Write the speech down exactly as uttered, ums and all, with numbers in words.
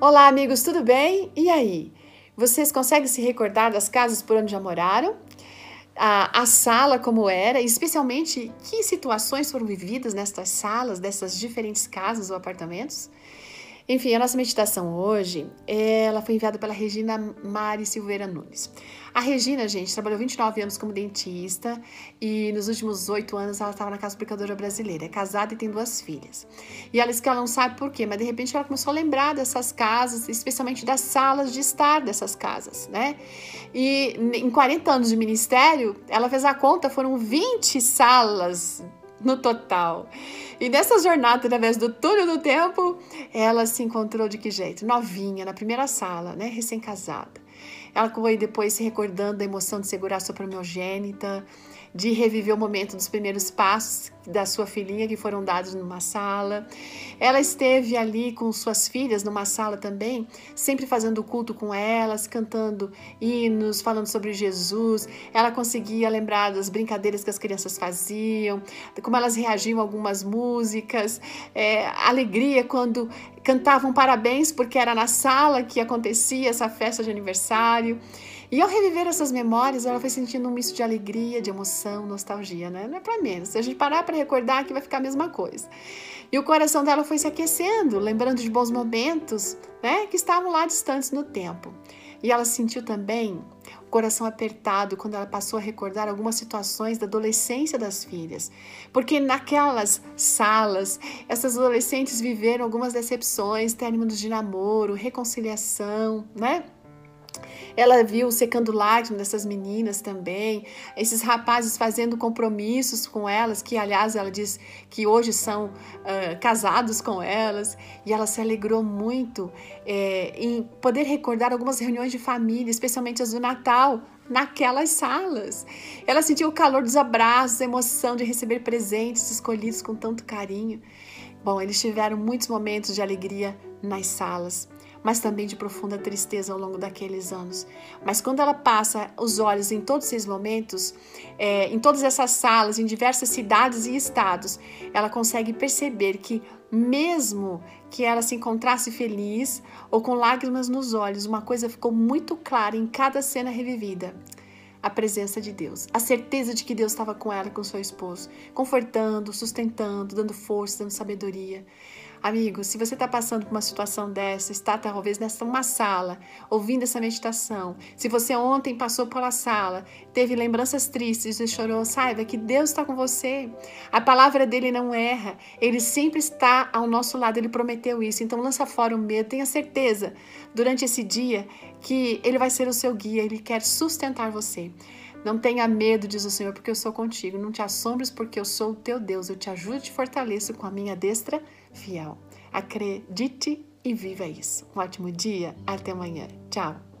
Olá, amigos, tudo bem? E aí? Vocês conseguem se recordar das casas por onde já moraram? A, a sala como era, especialmente que situações foram vividas nestas salas, dessas diferentes casas ou apartamentos? Enfim, a nossa meditação hoje, ela foi enviada pela Regina Mari Silveira Nunes. A Regina, gente, trabalhou vinte e nove anos como dentista e nos últimos oito anos ela estava na Casa Publicadora Brasileira, é casada e tem duas filhas. E ela disse que ela não sabe por quê, mas de repente ela começou a lembrar dessas casas, especialmente das salas de estar dessas casas, né? E em quarenta anos de ministério, ela fez a conta, foram vinte salas no total. E nessa jornada, através do túnel do tempo, ela se encontrou de que jeito? Novinha, na primeira sala, né? Recém-casada. Ela foi depois se recordando da emoção de segurar sua primogênita, de reviver o momento dos primeiros passos da sua filhinha que foram dados numa sala. Ela esteve ali com suas filhas numa sala também, sempre fazendo culto com elas, cantando hinos, falando sobre Jesus. Ela conseguia lembrar das brincadeiras que as crianças faziam, como elas reagiam a algumas músicas, é, alegria quando cantavam parabéns, porque era na sala que acontecia essa festa de aniversário. E ao reviver essas memórias, ela foi sentindo um misto de alegria, de emoção, nostalgia, né? Não é pra menos. Se a gente parar pra recordar, que vai ficar a mesma coisa. E o coração dela foi se aquecendo, lembrando de bons momentos, né? Que estavam lá distantes no tempo. E ela sentiu também o coração apertado quando ela passou a recordar algumas situações da adolescência das filhas. Porque naquelas salas, essas adolescentes viveram algumas decepções, términos de namoro, reconciliação, né? Ela viu secando lágrimas dessas meninas também, esses rapazes fazendo compromissos com elas, que aliás ela diz que hoje são uh, casados com elas, e ela se alegrou muito é, em poder recordar algumas reuniões de família, especialmente as do Natal, naquelas salas. Ela sentiu o calor dos abraços, a emoção de receber presentes escolhidos com tanto carinho. Bom, eles tiveram muitos momentos de alegria nas salas, mas também de profunda tristeza ao longo daqueles anos. Mas quando ela passa os olhos em todos esses momentos, é, em todas essas salas, em diversas cidades e estados, ela consegue perceber que, mesmo que ela se encontrasse feliz ou com lágrimas nos olhos, uma coisa ficou muito clara em cada cena revivida: a presença de Deus, a certeza de que Deus estava com ela e com seu esposo, confortando, sustentando, dando força, dando sabedoria. Amigo, se você está passando por uma situação dessa, está talvez nessa uma sala, ouvindo essa meditação, se você ontem passou pela sala, teve lembranças tristes e chorou, saiba que Deus está com você. A palavra dele não erra, ele sempre está ao nosso lado, ele prometeu isso. Então lança fora o medo, tenha certeza, durante esse dia, que ele vai ser o seu guia, ele quer sustentar você. Não tenha medo, diz o Senhor, porque eu sou contigo. Não te assombres, porque eu sou o teu Deus. Eu te ajudo e te fortaleço com a minha destra fiel. Acredite e viva isso. Um ótimo dia. Até amanhã. Tchau.